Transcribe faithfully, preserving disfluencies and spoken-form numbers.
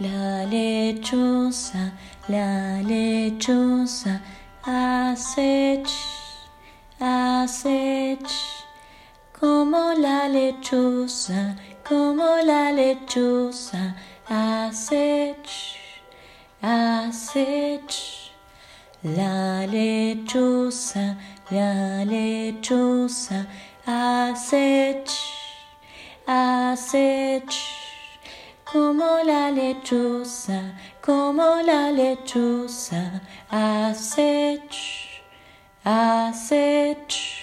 La lechosa, la lechosa hace ch, hace ch, como la lechosa, como la lechosa hace ch, hace ch. La lechosa, la lechosa hace ch, hace ch. Como la lechuza, como la lechuza, hace ch, hace ch.